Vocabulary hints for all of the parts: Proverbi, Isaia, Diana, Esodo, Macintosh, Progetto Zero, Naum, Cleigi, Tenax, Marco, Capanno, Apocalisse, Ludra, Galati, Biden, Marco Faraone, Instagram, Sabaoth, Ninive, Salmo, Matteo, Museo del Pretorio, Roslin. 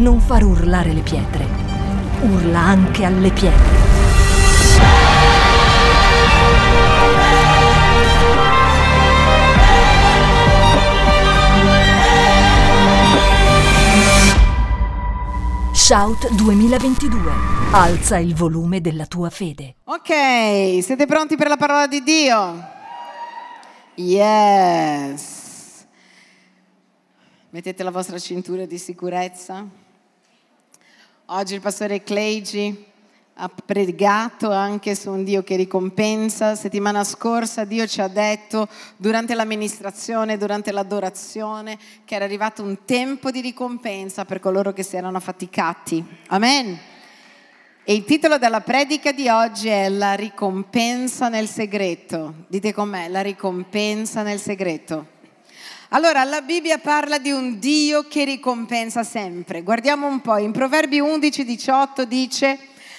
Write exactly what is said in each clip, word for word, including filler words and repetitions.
non far urlare le pietre. Urla anche alle pietre. Shout duemilaventidue. Alza il volume della tua fede. Ok, siete pronti per la parola di Dio? Yes. Mettete la vostra cintura di sicurezza. Oggi il pastore Cleigi ha pregato anche su un Dio che ricompensa. Settimana scorsa Dio ci ha detto durante la ministrazione, durante l'adorazione, che era arrivato un tempo di ricompensa per coloro che si erano affaticati. Amen. E il titolo della predica di oggi è La ricompensa nel segreto. Dite con me, la ricompensa nel segreto. Allora, la Bibbia parla di un Dio che ricompensa sempre. Guardiamo un po', in Proverbi undici diciotto dice: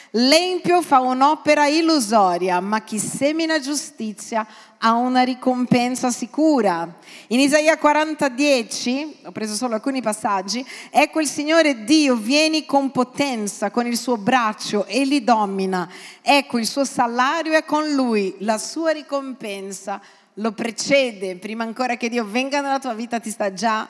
l'empio fa un'opera illusoria, ma chi semina giustizia ha una ricompensa sicura. In Isaia quaranta dieci, ho preso solo alcuni passaggi, ecco il Signore Dio vieni con potenza, con il suo braccio e li domina. Ecco il suo salario è con lui, la sua ricompensa lo precede. Prima ancora che Dio venga nella tua vita ti sta già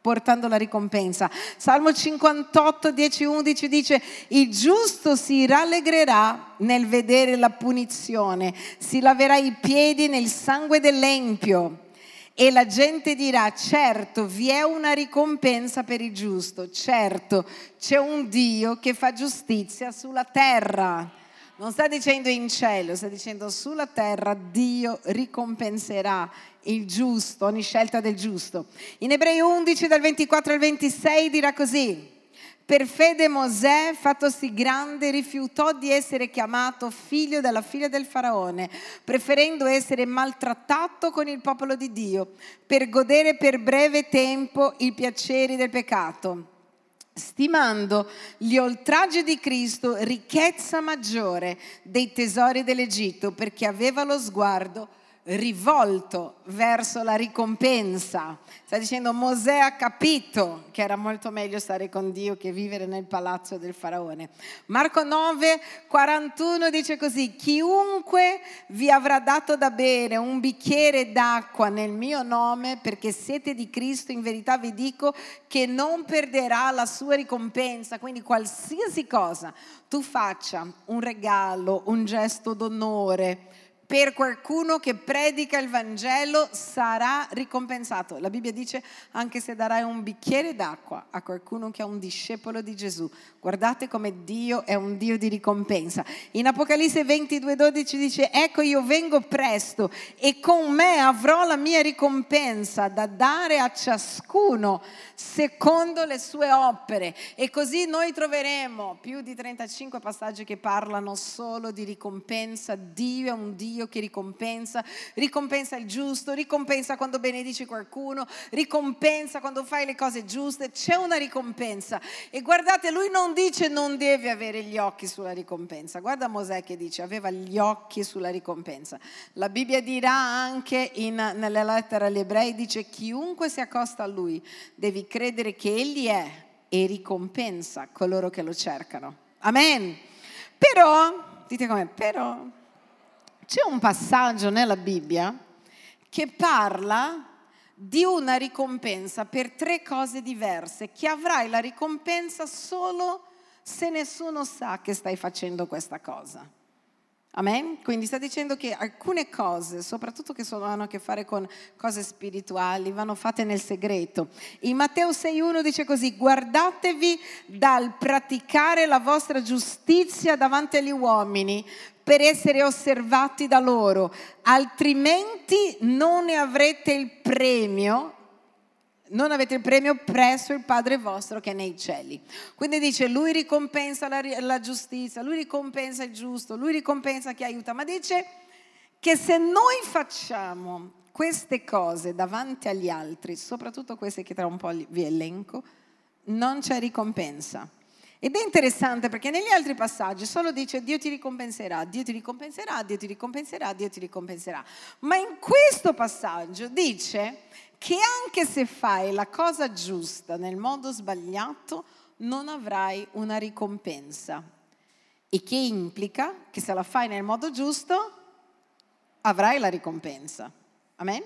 portando la ricompensa. Salmo cinquantotto dieci undici dice: il giusto si rallegrerà nel vedere la punizione, si laverà i piedi nel sangue dell'empio, e la gente dirà: certo vi è una ricompensa per il giusto, certo c'è un Dio che fa giustizia sulla terra. Non sta dicendo in cielo, sta dicendo sulla terra Dio ricompenserà il giusto, ogni scelta del giusto. In Ebrei undici dal ventiquattro al ventisei dirà così: per fede Mosè, fattosi grande, rifiutò di essere chiamato figlio della figlia del faraone, preferendo essere maltrattato con il popolo di Dio, per godere per breve tempo i piaceri del peccato, stimando gli oltraggi di Cristo ricchezza maggiore dei tesori dell'Egitto, perché aveva lo sguardo rivolto verso la ricompensa. Sta dicendo Mosè ha capito che era molto meglio stare con Dio che vivere nel palazzo del faraone. Marco nove quarantuno dice così: chiunque vi avrà dato da bere un bicchiere d'acqua nel mio nome, perché siete di Cristo, in verità vi dico che non perderà la sua ricompensa. Quindi qualsiasi cosa tu faccia, un regalo, un gesto d'onore per qualcuno che predica il Vangelo, sarà ricompensato. La Bibbia dice anche se darai un bicchiere d'acqua a qualcuno che è un discepolo di Gesù. Guardate come Dio è un Dio di ricompensa. In Apocalisse ventidue dodici dice: ecco io vengo presto e con me avrò la mia ricompensa da dare a ciascuno secondo le sue opere. E così noi troveremo più di trentacinque passaggi che parlano solo di ricompensa. Dio è un Dio che ricompensa, ricompensa il giusto, ricompensa quando benedici qualcuno, ricompensa quando fai le cose giuste, c'è una ricompensa. E guardate, lui non dice non devi avere gli occhi sulla ricompensa. Guarda Mosè che dice aveva gli occhi sulla ricompensa. La Bibbia dirà anche in, nella lettera agli Ebrei, dice chiunque si accosta a lui devi credere che egli è e ricompensa coloro che lo cercano. Amen. Però, dite come, però c'è un passaggio nella Bibbia che parla di una ricompensa per tre cose diverse, che avrai la ricompensa solo se nessuno sa che stai facendo questa cosa. Amen? Quindi sta dicendo che alcune cose, soprattutto che sono, hanno a che fare con cose spirituali, vanno fatte nel segreto. In Matteo sei uno dice così: guardatevi dal praticare la vostra giustizia davanti agli uomini, per essere osservati da loro, altrimenti non ne avrete il premio, non avete il premio presso il Padre vostro che è nei cieli. Quindi dice lui ricompensa la, la giustizia, lui ricompensa il giusto, lui ricompensa chi aiuta, ma dice che se noi facciamo queste cose davanti agli altri, soprattutto queste che tra un po' vi elenco, non c'è ricompensa. Ed è interessante perché negli altri passaggi solo dice Dio ti ricompenserà, Dio ti ricompenserà, Dio ti ricompenserà, Dio ti ricompenserà. Ma in questo passaggio dice che anche se fai la cosa giusta nel modo sbagliato, non avrai una ricompensa. E che implica che se la fai nel modo giusto, avrai la ricompensa. Amen?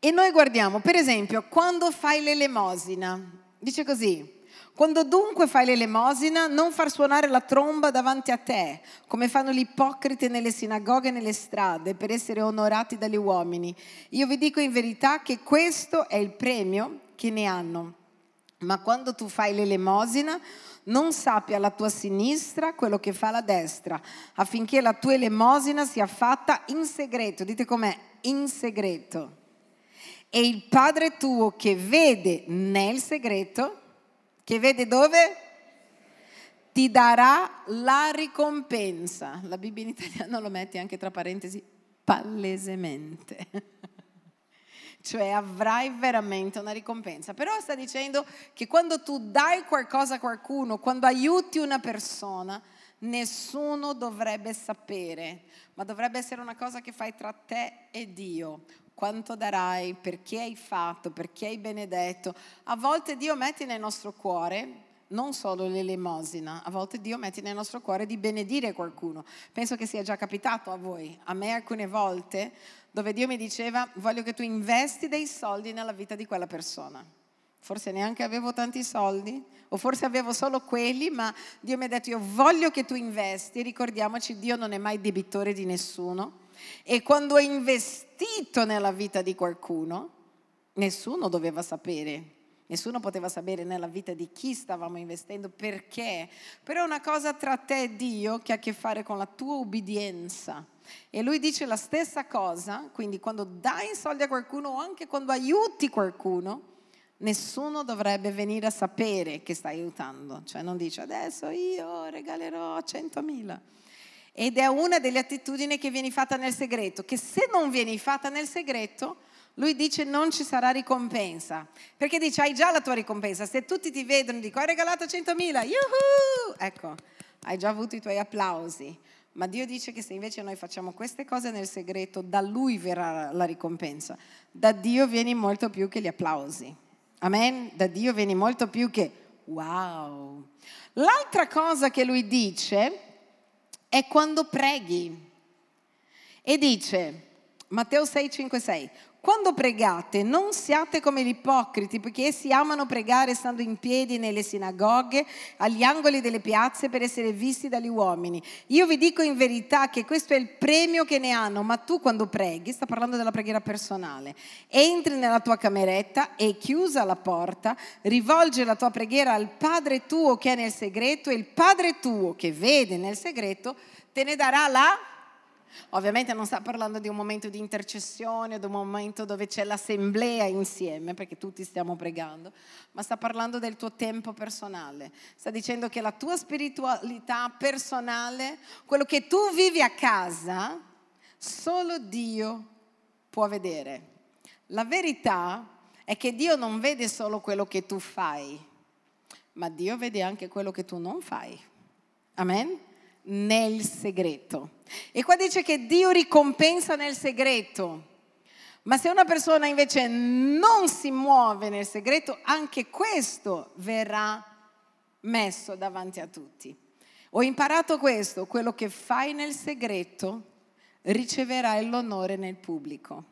E noi guardiamo, per esempio, quando fai l'elemosina, dice così: quando dunque fai l'elemosina, non far suonare la tromba davanti a te, come fanno gli ipocriti nelle sinagoghe e nelle strade, per essere onorati dagli uomini. Io vi dico in verità che questo è il premio che ne hanno. Ma quando tu fai l'elemosina, non sappia la tua sinistra quello che fa la destra, affinché la tua elemosina sia fatta in segreto. Dite com'è? In segreto. E il Padre tuo che vede nel segreto, che vede dove? Ti darà la ricompensa. La Bibbia in italiano lo mette anche tra parentesi, palesemente. Cioè avrai veramente una ricompensa. Però sta dicendo che quando tu dai qualcosa a qualcuno, quando aiuti una persona, nessuno dovrebbe sapere, ma dovrebbe essere una cosa che fai tra te e Dio. Quanto darai, perché hai fatto, perché hai benedetto. A volte Dio mette nel nostro cuore non solo l'elemosina, a volte Dio mette nel nostro cuore di benedire qualcuno. Penso che sia già capitato a voi, a me alcune volte, dove Dio mi diceva: voglio che tu investi dei soldi nella vita di quella persona. Forse neanche avevo tanti soldi, o forse avevo solo quelli, ma Dio mi ha detto: io voglio che tu investi. Ricordiamoci, Dio non è mai debitore di nessuno. E quando ho investito nella vita di qualcuno, nessuno doveva sapere, nessuno poteva sapere nella vita di chi stavamo investendo, perché, però è una cosa tra te e Dio che ha a che fare con la tua ubbidienza. E lui dice la stessa cosa, quindi quando dai soldi a qualcuno o anche quando aiuti qualcuno, nessuno dovrebbe venire a sapere che stai aiutando, cioè non dice adesso io regalerò centomila. Ed è una delle attitudini che viene fatta nel segreto, che se non viene fatta nel segreto, lui dice non ci sarà ricompensa. Perché dice hai già la tua ricompensa, se tutti ti vedono dico hai regalato centomila, yuhu! Ecco, hai già avuto i tuoi applausi. Ma Dio dice che se invece noi facciamo queste cose nel segreto, da lui verrà la ricompensa. Da Dio viene molto più che gli applausi. Amen? Da Dio viene molto più che wow. L'altra cosa che lui dice è quando preghi. E dice, Matteo sei, cinque, sei, quando pregate non siate come gli ipocriti, perché essi amano pregare stando in piedi nelle sinagoghe, agli angoli delle piazze per essere visti dagli uomini. Io vi dico in verità che questo è il premio che ne hanno, ma tu quando preghi, sta parlando della preghiera personale, entri nella tua cameretta e chiusa la porta, rivolge la tua preghiera al Padre tuo che è nel segreto, e il Padre tuo che vede nel segreto te ne darà la... Ovviamente non sta parlando di un momento di intercessione o di un momento dove c'è l'assemblea insieme, perché tutti stiamo pregando, ma sta parlando del tuo tempo personale. Sta dicendo che la tua spiritualità personale, quello che tu vivi a casa, solo Dio può vedere. La verità è che Dio non vede solo quello che tu fai, ma Dio vede anche quello che tu non fai. Amen? Nel segreto. E qua dice che Dio ricompensa nel segreto, ma se una persona invece non si muove nel segreto, anche questo verrà messo davanti a tutti. Ho imparato questo: quello che fai nel segreto riceverai l'onore nel pubblico.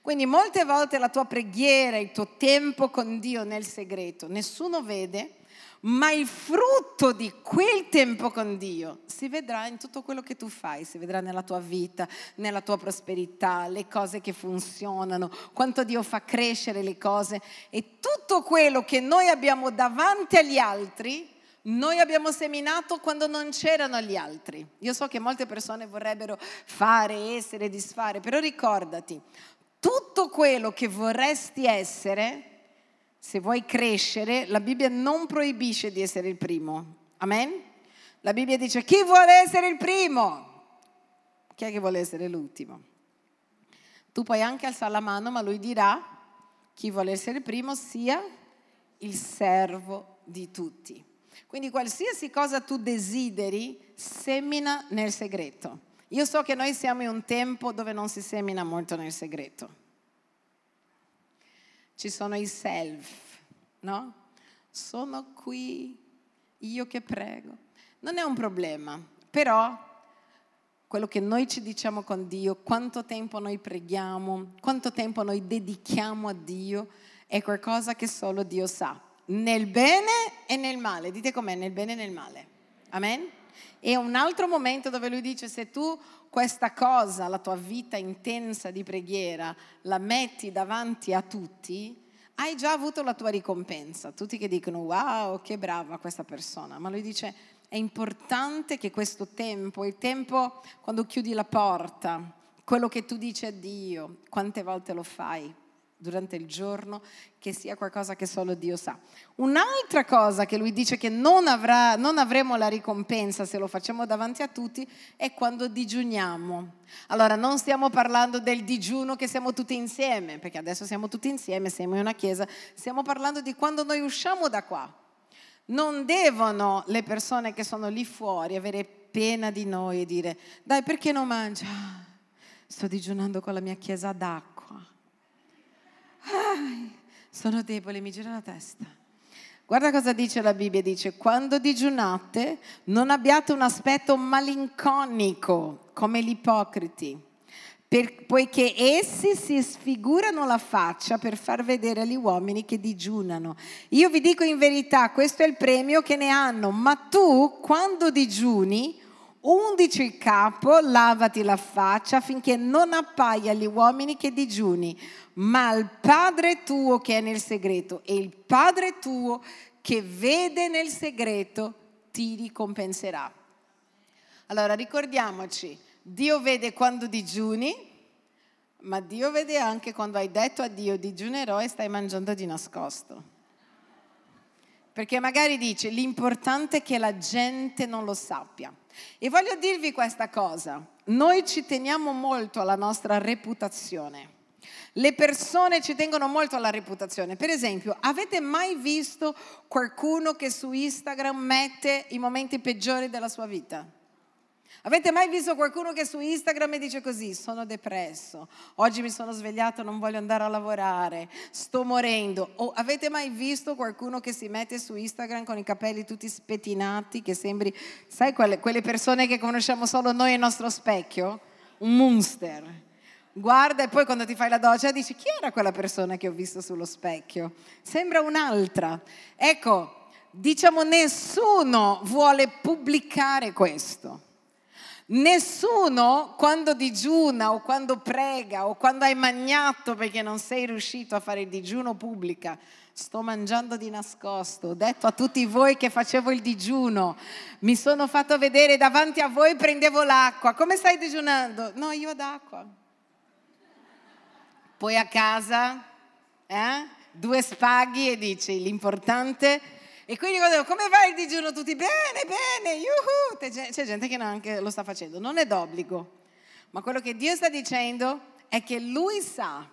Quindi molte volte la tua preghiera, il tuo tempo con Dio nel segreto, nessuno vede, ma il frutto di quel tempo con Dio si vedrà in tutto quello che tu fai, si vedrà nella tua vita, nella tua prosperità, le cose che funzionano, quanto Dio fa crescere le cose. E tutto quello che noi abbiamo davanti agli altri, noi abbiamo seminato quando non c'erano gli altri. Io so che molte persone vorrebbero fare, essere, disfare, però ricordati, tutto quello che vorresti essere, se vuoi crescere, la Bibbia non proibisce di essere il primo. Amen? La Bibbia dice: chi vuole essere il primo? Chi è che vuole essere l'ultimo? Tu puoi anche alzare la mano, ma lui dirà: chi vuole essere il primo sia il servo di tutti. Quindi qualsiasi cosa tu desideri, semina nel segreto. Io so che noi siamo in un tempo dove non si semina molto nel segreto. Ci sono i self, no? sono qui, io che prego. Non è un problema, però quello che noi ci diciamo con Dio, quanto tempo noi preghiamo, quanto tempo noi dedichiamo a Dio, è qualcosa che solo Dio sa, nel bene e nel male. Dite com'è, nel bene e nel male. Amen? E un altro momento dove lui dice, se tu questa cosa, la tua vita intensa di preghiera, la metti davanti a tutti, hai già avuto la tua ricompensa. Tutti che dicono, wow, che brava questa persona. Ma lui dice, è importante che questo tempo, il tempo quando chiudi la porta, quello che tu dici a Dio, quante volte lo fai durante il giorno, che sia qualcosa che solo Dio sa. Un'altra cosa che lui dice che non, avrà, non avremo la ricompensa se lo facciamo davanti a tutti è quando digiuniamo. Allora non stiamo parlando del digiuno che siamo tutti insieme, perché adesso siamo tutti insieme, siamo in una chiesa, stiamo parlando di quando noi usciamo da qua. Non devono le persone che sono lì fuori avere pena di noi e dire, dai, perché non mangia? Sto digiunando con la mia chiesa d'acqua. Ah, sono debole, mi gira la testa. Guarda cosa dice la Bibbia, dice, quando digiunate non abbiate un aspetto malinconico come gli ipocriti, per, poiché essi si sfigurano la faccia per far vedere agli uomini che digiunano. Io vi dico in verità, questo è il premio che ne hanno, ma tu quando digiuni undici il capo, lavati la faccia affinché non appaia agli uomini che digiuni, ma al Padre tuo che è nel segreto, e il Padre tuo che vede nel segreto ti ricompenserà. Allora ricordiamoci, Dio vede quando digiuni, ma Dio vede anche quando hai detto a Dio digiunerò e stai mangiando di nascosto. Perché magari dice, l'importante è che la gente non lo sappia. E voglio dirvi questa cosa, noi ci teniamo molto alla nostra reputazione. Le persone ci tengono molto alla reputazione. Per esempio, avete mai visto qualcuno che su Instagram mette i momenti peggiori della sua vita? Avete mai visto qualcuno che su Instagram dice così, sono depresso, oggi mi sono svegliato, non voglio andare a lavorare, sto morendo? O avete mai visto qualcuno che si mette su Instagram con i capelli tutti spettinati, che sembri, sai quelle, quelle persone che conosciamo solo noi e il nostro specchio? Un monster. Guarda e poi quando ti fai la doccia dici, chi era quella persona che ho visto sullo specchio? Sembra un'altra. Ecco, diciamo, nessuno vuole pubblicare questo. Nessuno quando digiuna o quando prega o quando hai mangiato perché non sei riuscito a fare il digiuno pubblica, sto mangiando di nascosto, ho detto a tutti voi che facevo il digiuno, mi sono fatto vedere davanti a voi, prendevo l'acqua, come stai digiunando? No, io ad acqua. Poi a casa, eh? Due spaghi e dici l'importante. E quindi come vai il digiuno? Tutti bene, bene, yuhu! C'è gente che neanche lo sta facendo, non è d'obbligo. Ma quello che Dio sta dicendo è che Lui sa.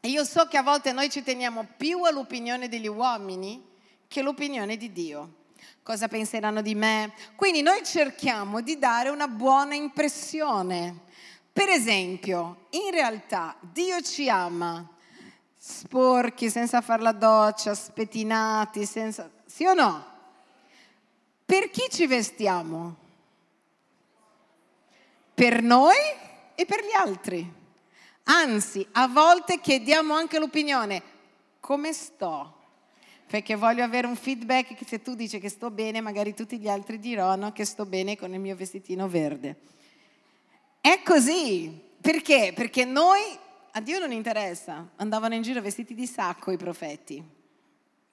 E io so che a volte noi ci teniamo più all'opinione degli uomini che all'opinione di Dio. Cosa penseranno di me? Quindi noi cerchiamo di dare una buona impressione. Per esempio, in realtà Dio ci ama sporchi, senza far la doccia, spettinati, senza... sì o no? Per chi ci vestiamo? Per noi e per gli altri. Anzi, a volte chiediamo anche l'opinione, come sto? Perché voglio avere un feedback che se tu dici che sto bene, magari tutti gli altri diranno che sto bene con il mio vestitino verde. È così, perché? Perché noi, a Dio non interessa, andavano in giro vestiti di sacco i profeti,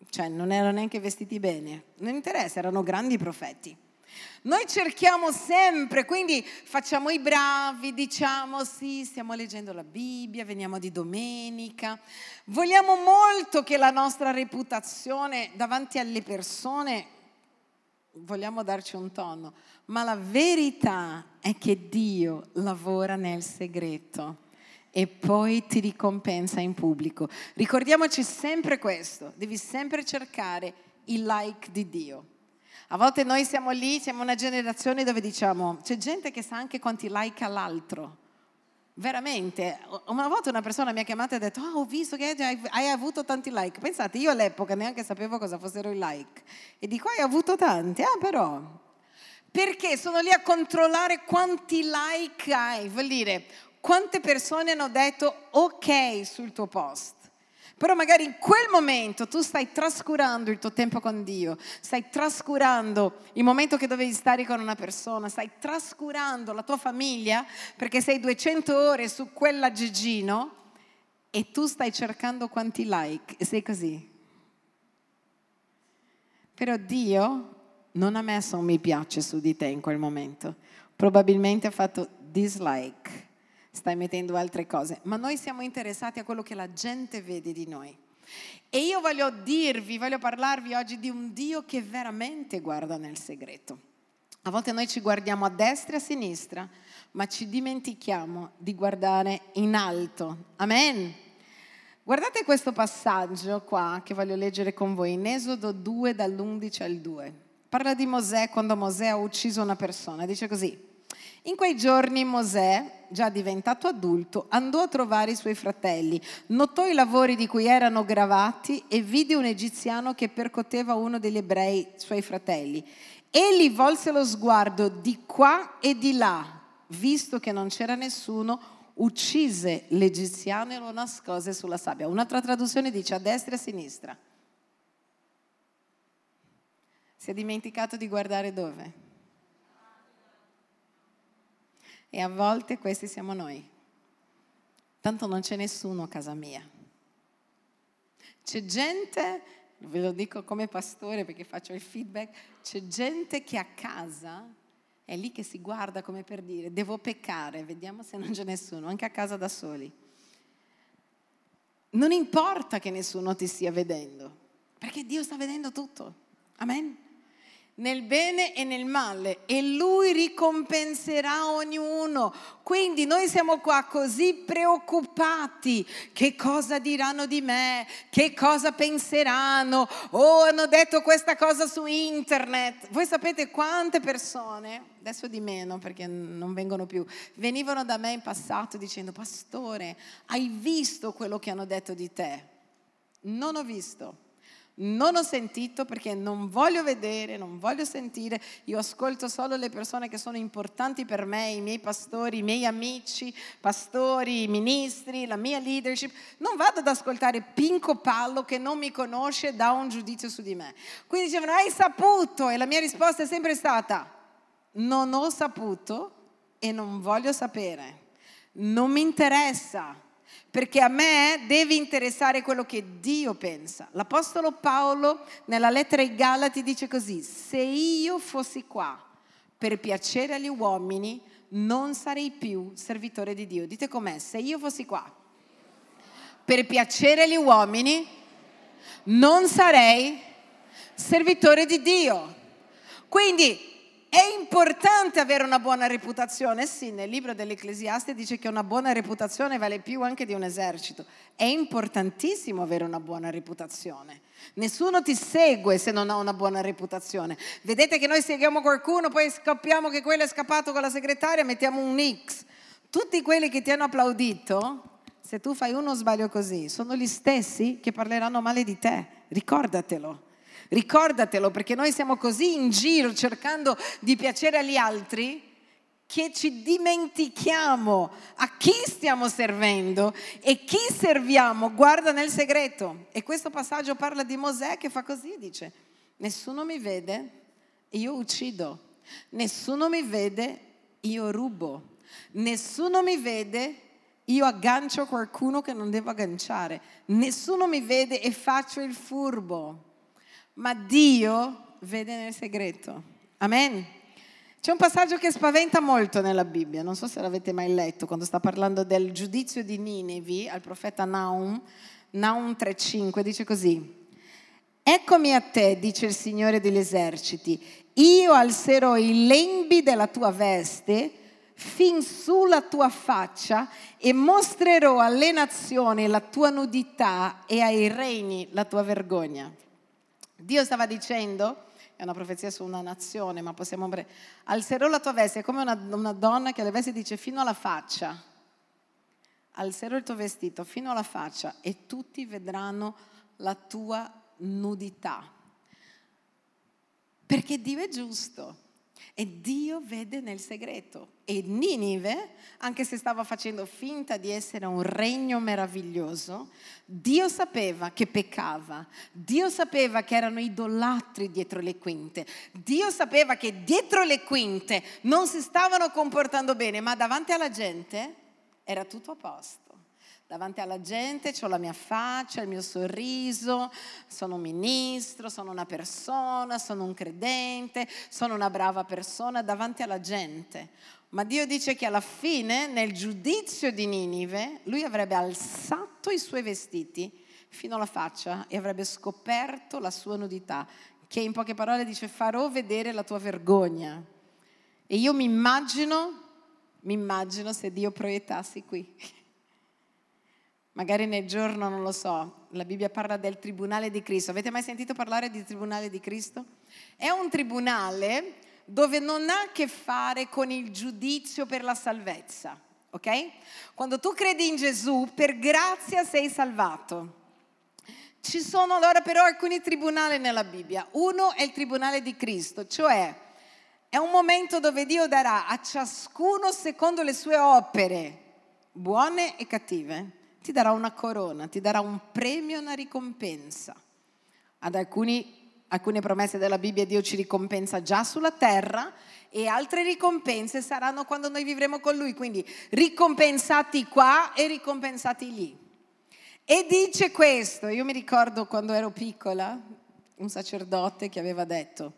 cioè non erano neanche vestiti bene, non interessa, erano grandi profeti. Noi cerchiamo sempre, quindi facciamo i bravi, diciamo sì, stiamo leggendo la Bibbia, veniamo di domenica, vogliamo molto che la nostra reputazione davanti alle persone, vogliamo darci un tono, ma la verità è che Dio lavora nel segreto e poi ti ricompensa in pubblico. Ricordiamoci sempre questo, devi sempre cercare il like di Dio. A volte noi siamo lì, siamo una generazione dove diciamo, c'è gente che sa anche quanti like ha l'altro. veramente, una volta una persona mi ha chiamato e ha detto: oh, ho visto che hai, hai avuto tanti like. Pensate, io all'epoca neanche sapevo cosa fossero i like e dico: hai avuto tanti? Ah, però perché sono lì a controllare quanti like hai, vuol dire quante persone hanno detto ok sul tuo post. Però magari in quel momento tu stai trascurando il tuo tempo con Dio, stai trascurando il momento che dovevi stare con una persona, stai trascurando la tua famiglia perché sei duecento ore su quella Gigino e tu stai cercando quanti like, e sei così. Però Dio non ha messo un mi piace su di te in quel momento, probabilmente ha fatto dislike. Stai mettendo altre cose, ma noi siamo interessati a quello che la gente vede di noi. E io voglio dirvi, voglio parlarvi oggi di un Dio che veramente guarda nel segreto. A volte noi ci guardiamo a destra e a sinistra, ma ci dimentichiamo di guardare in alto. Amen. Guardate questo passaggio qua che voglio leggere con voi, in Esodo due dall'undici al due. Parla di Mosè, quando Mosè ha ucciso una persona. Dice così: in quei giorni Mosè, già diventato adulto, andò a trovare i suoi fratelli, notò i lavori di cui erano gravati e vide un egiziano che percoteva uno degli ebrei, suoi fratelli. Egli volse lo sguardo di qua e di là, visto che non c'era nessuno, uccise l'egiziano e lo nascose sulla sabbia. Un'altra traduzione dice a destra e a sinistra. Si è dimenticato di guardare dove? E a volte questi siamo noi. Tanto non c'è nessuno a casa mia. C'è gente, ve lo dico come pastore perché faccio il feedback, c'è gente che a casa è lì che si guarda come per dire: devo peccare, vediamo se non c'è nessuno, anche a casa da soli. Non importa che nessuno ti stia vedendo, perché Dio sta vedendo tutto. Amen. Nel bene e nel male, e Lui ricompenserà ognuno. Quindi noi siamo qua così preoccupati: che cosa diranno di me, che cosa penseranno, oh hanno detto questa cosa su internet. Voi sapete quante persone, adesso di meno perché non vengono più, venivano da me in passato dicendo: pastore, hai visto quello che hanno detto di te? Non ho visto. Non ho sentito perché non voglio vedere, non voglio sentire, io ascolto solo le persone che sono importanti per me, i miei pastori, i miei amici, pastori, ministri, la mia leadership. Non vado ad ascoltare Pinco Pallo che non mi conosce e dà un giudizio su di me. Quindi dicevano: hai saputo? E la mia risposta è sempre stata: non ho saputo e non voglio sapere, non mi interessa. Perché a me deve interessare quello che Dio pensa. L'apostolo Paolo nella lettera ai Galati dice così: se io fossi qua per piacere agli uomini non sarei più servitore di Dio. Dite com'è: se io fossi qua per piacere agli uomini non sarei servitore di Dio. Quindi è importante avere una buona reputazione, sì, nel libro dell'Ecclesiaste dice che una buona reputazione vale più anche di un esercito. È importantissimo avere una buona reputazione. Nessuno ti segue se non ha una buona reputazione. Vedete che noi seguiamo qualcuno, poi scappiamo che quello è scappato con la segretaria, mettiamo un X. Tutti quelli che ti hanno applaudito, se tu fai uno sbaglio così, sono gli stessi che parleranno male di te, ricordatelo. Ricordatelo, perché noi siamo così in giro cercando di piacere agli altri che ci dimentichiamo a chi stiamo servendo e chi serviamo guarda nel segreto. E questo passaggio parla di Mosè che fa così, dice: nessuno mi vede, io uccido. Nessuno mi vede, io rubo. Nessuno mi vede, io aggancio qualcuno che non devo agganciare. Nessuno mi vede e faccio il furbo. Ma Dio vede nel segreto. Amen. C'è un passaggio che spaventa molto nella Bibbia, non so se l'avete mai letto, quando sta parlando del giudizio di Ninive al profeta Naum, Naum tre cinque dice così: eccomi a te, dice il Signore degli eserciti, io alzerò i lembi della tua veste fin sulla tua faccia e mostrerò alle nazioni la tua nudità e ai regni la tua vergogna. Dio stava dicendo, è una profezia su una nazione, ma possiamo... alzerò la tua veste, è come una, una donna che le veste dice fino alla faccia. alzerò il tuo vestito fino alla faccia e tutti vedranno la tua nudità. Perché Dio è giusto e Dio vede nel segreto. E Ninive, anche se stava facendo finta di essere un regno meraviglioso, Dio sapeva che peccava, Dio sapeva che erano idolatri dietro le quinte, Dio sapeva che dietro le quinte non si stavano comportando bene, ma davanti alla gente era tutto a posto. Davanti alla gente c'ho la mia faccia, il mio sorriso, sono un ministro, sono una persona, sono un credente, sono una brava persona davanti alla gente. Ma Dio dice che alla fine, nel giudizio di Ninive, lui avrebbe alzato i suoi vestiti fino alla faccia e avrebbe scoperto la sua nudità, che in poche parole dice: farò vedere la tua vergogna. E io mi immagino, mi immagino se Dio proiettassi qui. Magari nel giorno, non lo so, la Bibbia parla del tribunale di Cristo. Avete mai sentito parlare di tribunale di Cristo? È un tribunale dove non ha a che fare con il giudizio per la salvezza, ok? Quando tu credi in Gesù, per grazia sei salvato. Ci sono allora però alcuni tribunali nella Bibbia. Uno è il tribunale di Cristo, cioè è un momento dove Dio darà a ciascuno secondo le sue opere, buone e cattive. Ti darà una corona, ti darà un premio, una ricompensa. Ad alcuni, alcune promesse della Bibbia Dio ci ricompensa già sulla terra e altre ricompense saranno quando noi vivremo con Lui, quindi ricompensati qua e ricompensati lì. E dice questo, io mi ricordo quando ero piccola, un sacerdote che aveva detto: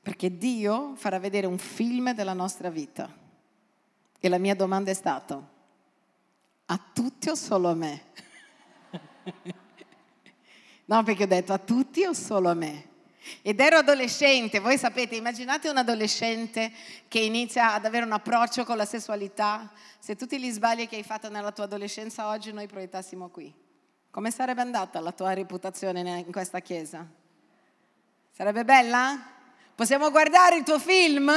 perché Dio farà vedere un film della nostra vita. E la mia domanda è stata: a tutti o solo a me? No, perché ho detto a tutti o solo a me? Ed ero adolescente, voi sapete, immaginate un adolescente che inizia ad avere un approccio con la sessualità. Se tutti gli sbagli che hai fatto nella tua adolescenza oggi noi proiettassimo qui, come sarebbe andata la tua reputazione in questa chiesa? Sarebbe bella? Possiamo guardare il tuo film?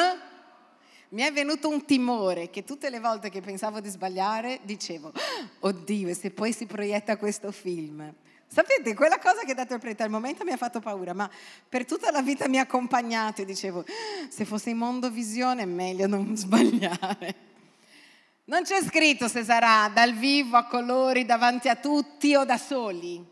Mi è venuto un timore che tutte le volte che pensavo di sbagliare dicevo: oddio, e se poi si proietta questo film? Sapete, quella cosa che da interpretare al momento mi ha fatto paura, ma per tutta la vita mi ha accompagnato e dicevo: se fosse in mondovisione è meglio non sbagliare. Non c'è scritto se sarà dal vivo, a colori, davanti a tutti o da soli.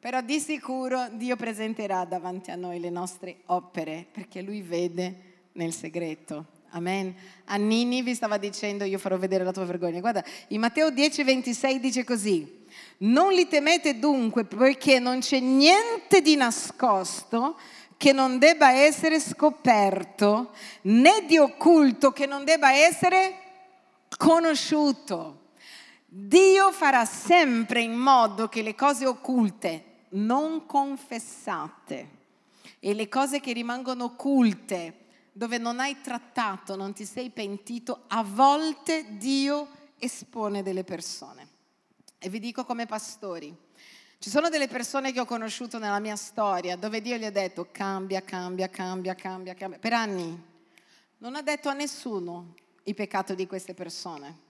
Però di sicuro Dio presenterà davanti a noi le nostre opere, perché Lui vede nel segreto. Amen. A Ninive vi stava dicendo: io farò vedere la tua vergogna. Guarda, in Matteo dieci ventisei dice così: non li temete dunque, poiché non c'è niente di nascosto che non debba essere scoperto, né di occulto che non debba essere conosciuto. Dio farà sempre in modo che le cose occulte non confessate e le cose che rimangono occulte, dove non hai trattato, non ti sei pentito, a volte Dio espone delle persone. E vi dico come pastori, ci sono delle persone che ho conosciuto nella mia storia dove Dio gli ha detto: cambia, cambia, cambia, cambia, cambia. Per anni non ha detto a nessuno il peccato di queste persone.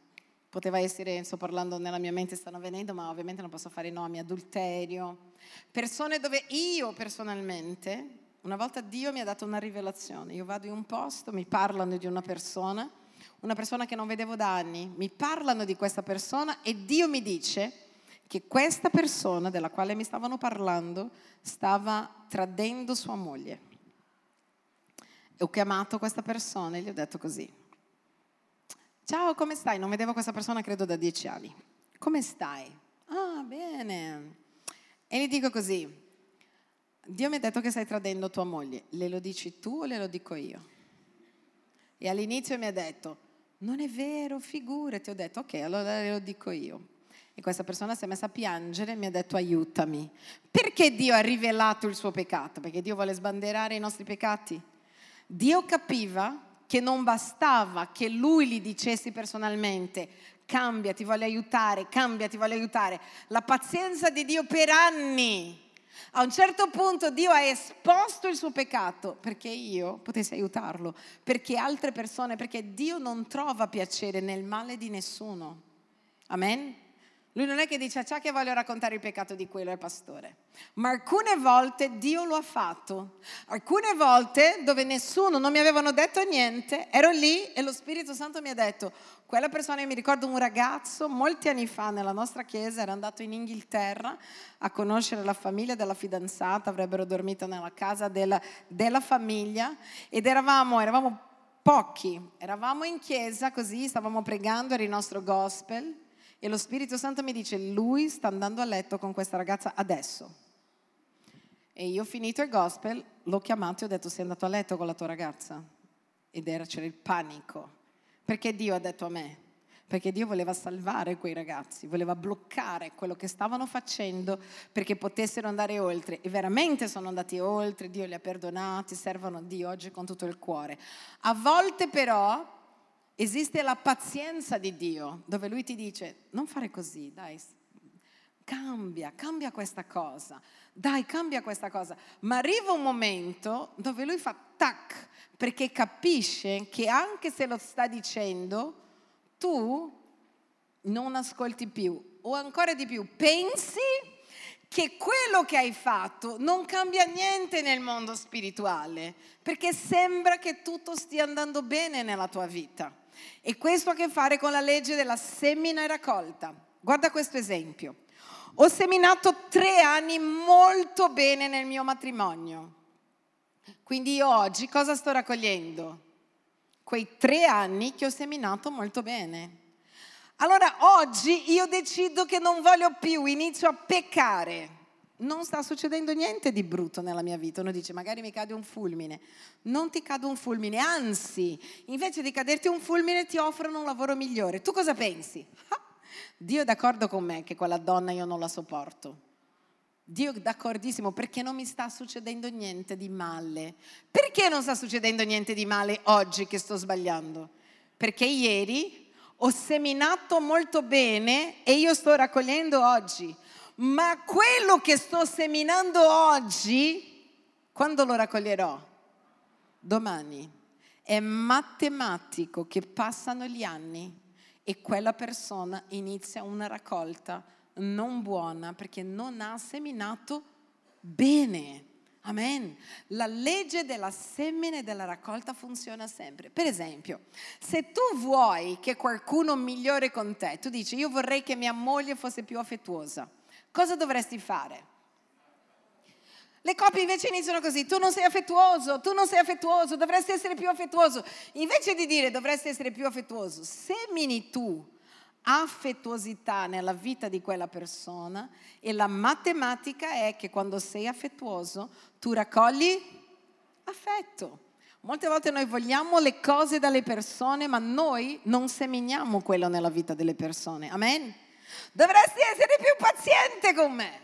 Poteva essere, sto parlando nella mia mente, stanno venendo, ma ovviamente non posso fare nomi, adulterio. Persone dove io personalmente... Una volta Dio mi ha dato una rivelazione, io vado in un posto, mi parlano di una persona, una persona che non vedevo da anni, mi parlano di questa persona e Dio mi dice che questa persona della quale mi stavano parlando stava tradendo sua moglie. E ho chiamato questa persona e gli ho detto così: ciao, come stai? Non vedevo questa persona credo da dieci anni. Come stai? Ah, bene. E gli dico così: Dio mi ha detto che stai tradendo tua moglie, le lo dici tu o le lo dico io? E all'inizio mi ha detto: non è vero, figurati. Ho detto: ok, allora le lo dico io. E questa persona si è messa a piangere e mi ha detto: aiutami. Perché Dio ha rivelato il suo peccato? Perché Dio vuole sbandierare i nostri peccati? Dio capiva che non bastava che lui gli dicesse personalmente: cambia, ti voglio aiutare, cambia, ti voglio aiutare. La pazienza di Dio per anni. A un certo punto Dio ha esposto il suo peccato perché io potessi aiutarlo, perché altre persone, perché Dio non trova piacere nel male di nessuno. Amen? Lui non è che dice, ciao che voglio raccontare il peccato di quello al pastore. Ma alcune volte Dio lo ha fatto. Alcune volte dove nessuno, non mi avevano detto niente, ero lì e lo Spirito Santo mi ha detto, quella persona, io mi ricordo un ragazzo molti anni fa nella nostra chiesa, era andato in Inghilterra a conoscere la famiglia della fidanzata, avrebbero dormito nella casa della, della famiglia ed eravamo, eravamo pochi, eravamo in chiesa così, stavamo pregando, era il nostro gospel. E lo Spirito Santo mi dice, lui sta andando a letto con questa ragazza adesso. E io ho finito il gospel, l'ho chiamato e ho detto, sei andato a letto con la tua ragazza? Ed era, c'era il panico. Perché Dio ha detto a me? Perché Dio voleva salvare quei ragazzi, voleva bloccare quello che stavano facendo perché potessero andare oltre. E veramente sono andati oltre, Dio li ha perdonati, servono a Dio oggi con tutto il cuore. A volte però... esiste la pazienza di Dio, dove lui ti dice, non fare così, dai, cambia, cambia questa cosa, dai, cambia questa cosa. Ma arriva un momento dove lui fa tac, perché capisce che anche se lo sta dicendo, tu non ascolti più, o ancora di più, pensi che quello che hai fatto non cambia niente nel mondo spirituale, perché sembra che tutto stia andando bene nella tua vita. E questo ha a che fare con la legge della semina e raccolta. Guarda questo esempio. Ho seminato tre anni molto bene nel mio matrimonio. Quindi io oggi cosa sto raccogliendo? Quei tre anni che ho seminato molto bene. Allora oggi io decido che non voglio più, inizio a peccare. Non sta succedendo niente di brutto nella mia vita. Uno dice, magari mi cade un fulmine. Non ti cade un fulmine, anzi, invece di caderti un fulmine ti offrono un lavoro migliore. Tu cosa pensi? Ah, Dio è d'accordo con me che quella donna io non la sopporto. Dio è d'accordissimo perché non mi sta succedendo niente di male. Perché non sta succedendo niente di male oggi che sto sbagliando? Perché ieri... ho seminato molto bene e io sto raccogliendo oggi, ma quello che sto seminando oggi, quando lo raccoglierò? Domani. È matematico che passano gli anni e quella persona inizia una raccolta non buona perché non ha seminato bene. Amen. La legge della semina e della raccolta funziona sempre. Per esempio, se tu vuoi che qualcuno migliori con te, tu dici, io vorrei che mia moglie fosse più affettuosa. Cosa dovresti fare? Le coppie invece iniziano così, tu non sei affettuoso, tu non sei affettuoso, dovresti essere più affettuoso. Invece di dire dovresti essere più affettuoso, semini tu affettuosità nella vita di quella persona e la matematica è che quando sei affettuoso tu raccogli affetto. Molte volte noi vogliamo le cose dalle persone ma noi non seminiamo quello nella vita delle persone. Amen? Dovresti essere più paziente con me.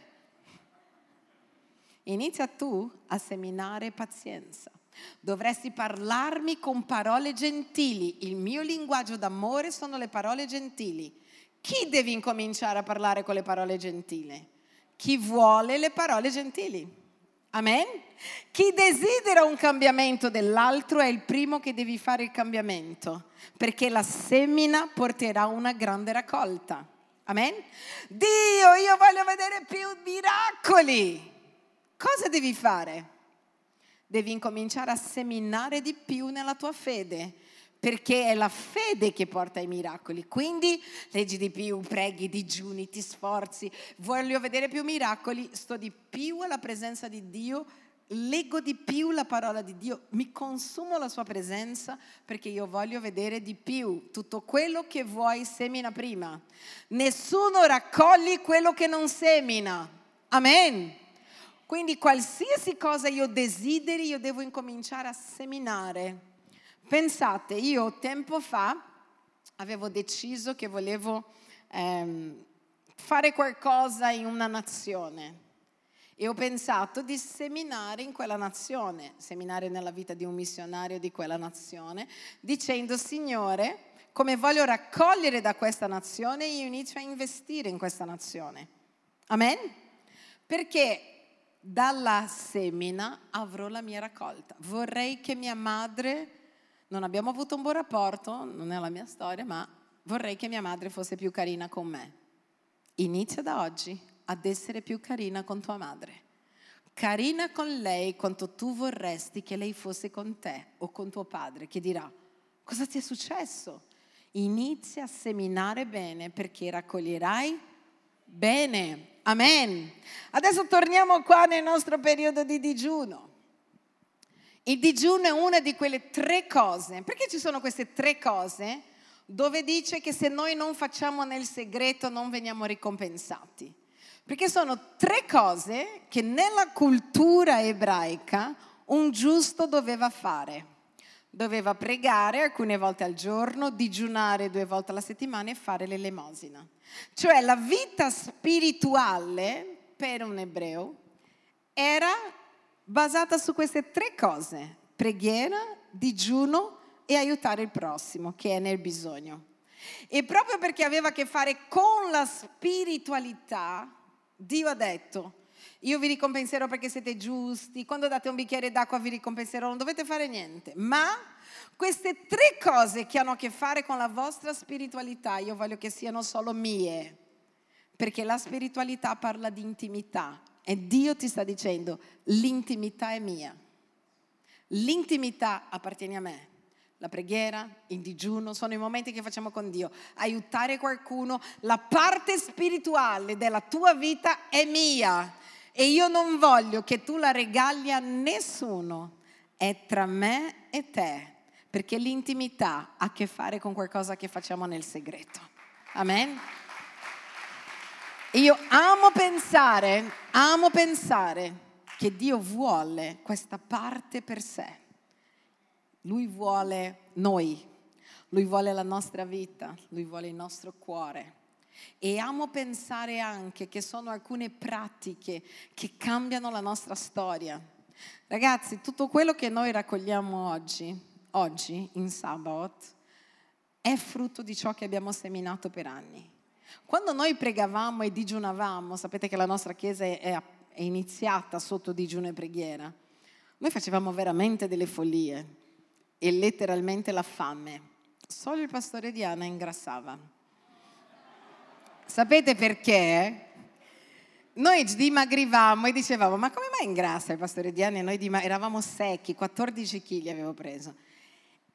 Inizia tu a seminare pazienza. Dovresti parlarmi con parole gentili. Il mio linguaggio d'amore sono le parole gentili. Chi deve incominciare a parlare con le parole gentili? Chi vuole le parole gentili. Amen? Chi desidera un cambiamento dell'altro è il primo che devi fare il cambiamento, perché la semina porterà una grande raccolta. Amen? Dio, io voglio vedere più miracoli. Cosa devi fare? Devi incominciare a seminare di più nella tua fede, perché è la fede che porta ai miracoli. Quindi leggi di più, preghi, digiuni, ti sforzi, voglio vedere più miracoli, sto di più alla presenza di Dio, leggo di più la parola di Dio, mi consumo la sua presenza perché io voglio vedere di più. Tutto quello che vuoi semina prima. Nessuno raccoglie quello che non semina. Amen. Quindi qualsiasi cosa io desideri, io devo incominciare a seminare. Pensate, io tempo fa avevo deciso che volevo ehm, fare qualcosa in una nazione e ho pensato di seminare in quella nazione, seminare nella vita di un missionario di quella nazione, dicendo, Signore, come voglio raccogliere da questa nazione, io inizio a investire in questa nazione. Amen? Perché... dalla semina avrò la mia raccolta. Vorrei che mia madre, non abbiamo avuto un buon rapporto, non è la mia storia, ma vorrei che mia madre fosse più carina con me. Inizia da oggi ad essere più carina con tua madre. Carina con lei quanto tu vorresti che lei fosse con te o con tuo padre, che dirà: cosa ti è successo? Inizia a seminare bene, perché raccoglierai bene. Amen. Adesso torniamo qua nel nostro periodo di digiuno. Il digiuno è una di quelle tre cose. Perché ci sono queste tre cose dove dice che se noi non facciamo nel segreto non veniamo ricompensati? Perché sono tre cose che nella cultura ebraica un giusto doveva fare. Doveva pregare alcune volte al giorno, digiunare due volte alla settimana e fare l'elemosina. Cioè la vita spirituale per un ebreo era basata su queste tre cose: preghiera, digiuno e aiutare il prossimo che è nel bisogno. E proprio perché aveva a che fare con la spiritualità, Dio ha detto: io vi ricompenserò perché siete giusti, quando date un bicchiere d'acqua vi ricompenserò, non dovete fare niente. Ma queste tre cose che hanno a che fare con la vostra spiritualità io voglio che siano solo mie, perché la spiritualità parla di intimità e Dio ti sta dicendo: l'intimità è mia, l'intimità appartiene a me. La preghiera, il digiuno, sono i momenti che facciamo con Dio. Aiutare qualcuno, la parte spirituale della tua vita è mia e io non voglio che tu la regali a nessuno. È tra me e te, perché l'intimità ha a che fare con qualcosa che facciamo nel segreto. Amen? Io amo pensare, amo pensare che Dio vuole questa parte per sé. Lui vuole noi, Lui vuole la nostra vita, Lui vuole il nostro cuore. E amo pensare anche che sono alcune pratiche che cambiano la nostra storia. Ragazzi, tutto quello che noi raccogliamo oggi, oggi in Sabaoth, è frutto di ciò che abbiamo seminato per anni. Quando noi pregavamo e digiunavamo, sapete che la nostra chiesa è iniziata sotto digiuno e preghiera, noi facevamo veramente delle follie. E letteralmente la fame. Solo il pastore Diana ingrassava. Sapete perché? Noi dimagrivamo e dicevamo: ma come mai ingrassa il pastore Diana? E noi dimag- eravamo secchi, quattordici chili avevo preso.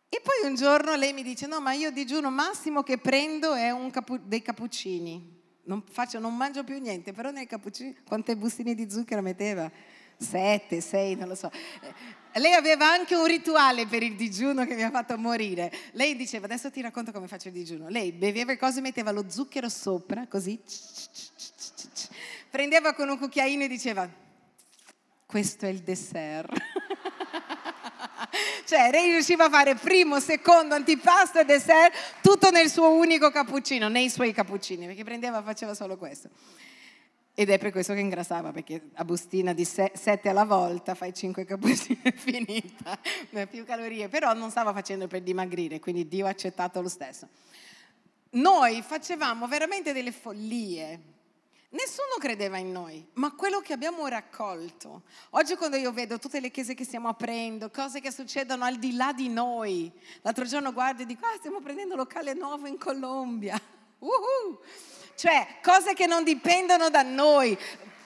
E poi un giorno lei mi dice: no, ma io digiuno, massimo che prendo è un capu- dei cappuccini. Non faccio, non mangio più niente, però nei cappuccini, quante bustine di zucchero metteva? Sette, sei, non lo so. Lei aveva anche un rituale per il digiuno che mi ha fatto morire. Lei diceva: adesso ti racconto come faccio il digiuno. Lei beveva le cose, metteva lo zucchero sopra, così. Prendeva con un cucchiaino e diceva: questo è il dessert. Cioè, lei riusciva a fare primo, secondo, antipasto e dessert, tutto nel suo unico cappuccino, nei suoi cappuccini, perché prendeva e faceva solo questo. Ed è per questo che ingrassava, perché a bustina di se, sette alla volta fai cinque cappuccini e finita, non è più calorie. Però non stava facendo per dimagrire, quindi Dio ha accettato lo stesso. Noi facevamo veramente delle follie. Nessuno credeva in noi, ma quello che abbiamo raccolto. Oggi quando io vedo tutte le chiese che stiamo aprendo, cose che succedono al di là di noi. L'altro giorno guardo e dico: ah, stiamo prendendo locale nuovo in Colombia. Uhuh. Cioè, cose che non dipendono da noi,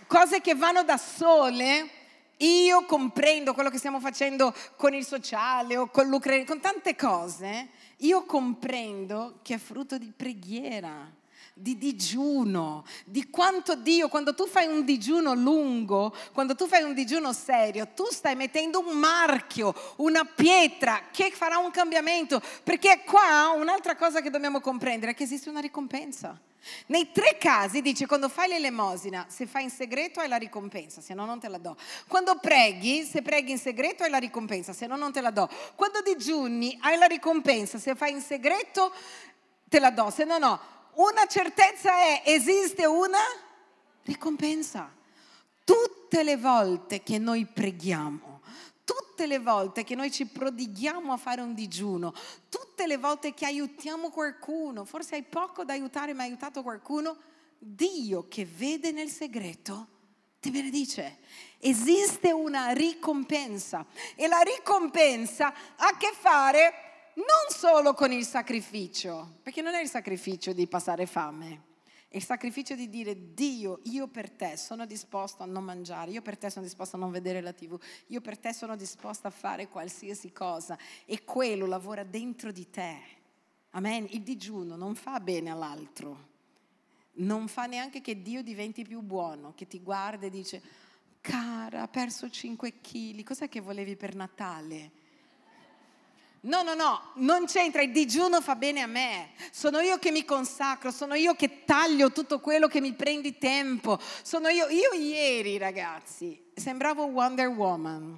cose che vanno da sole. Io comprendo quello che stiamo facendo con il sociale o con l'Ucraina, con tante cose. Io comprendo che è frutto di preghiera, di digiuno, di quanto Dio, quando tu fai un digiuno lungo, quando tu fai un digiuno serio, tu stai mettendo un marchio, una pietra che farà un cambiamento. Perché qua un'altra cosa che dobbiamo comprendere è che esiste una ricompensa. Nei tre casi dice: quando fai l'elemosina, se fai in segreto hai la ricompensa, se no non te la do. Quando preghi, se preghi in segreto hai la ricompensa, se no non te la do. Quando digiuni hai la ricompensa, se fai in segreto te la do, se no no. Una certezza è: esiste una ricompensa. Tutte le volte che noi preghiamo, tutte le volte che noi ci prodighiamo a fare un digiuno, tutte le volte che aiutiamo qualcuno, forse hai poco da aiutare ma hai aiutato qualcuno, Dio che vede nel segreto ti benedice. Esiste una ricompensa e la ricompensa ha a che fare non solo con il sacrificio, perché non è il sacrificio di passare fame, Il sacrificio di dire: Dio, io per te sono disposto a non mangiare, io per te sono disposto a non vedere la tivù, io per te sono disposto a fare qualsiasi cosa, e quello lavora dentro di te. Amen. Il digiuno non fa bene all'altro, non fa neanche che Dio diventi più buono, che ti guarda e dice: cara, ha perso cinque chili, cos'è che volevi per Natale? No, no, no, non c'entra, il digiuno fa bene a me, sono io che mi consacro, sono io che taglio tutto quello che mi prendi tempo, sono io, io ieri ragazzi sembravo Wonder Woman.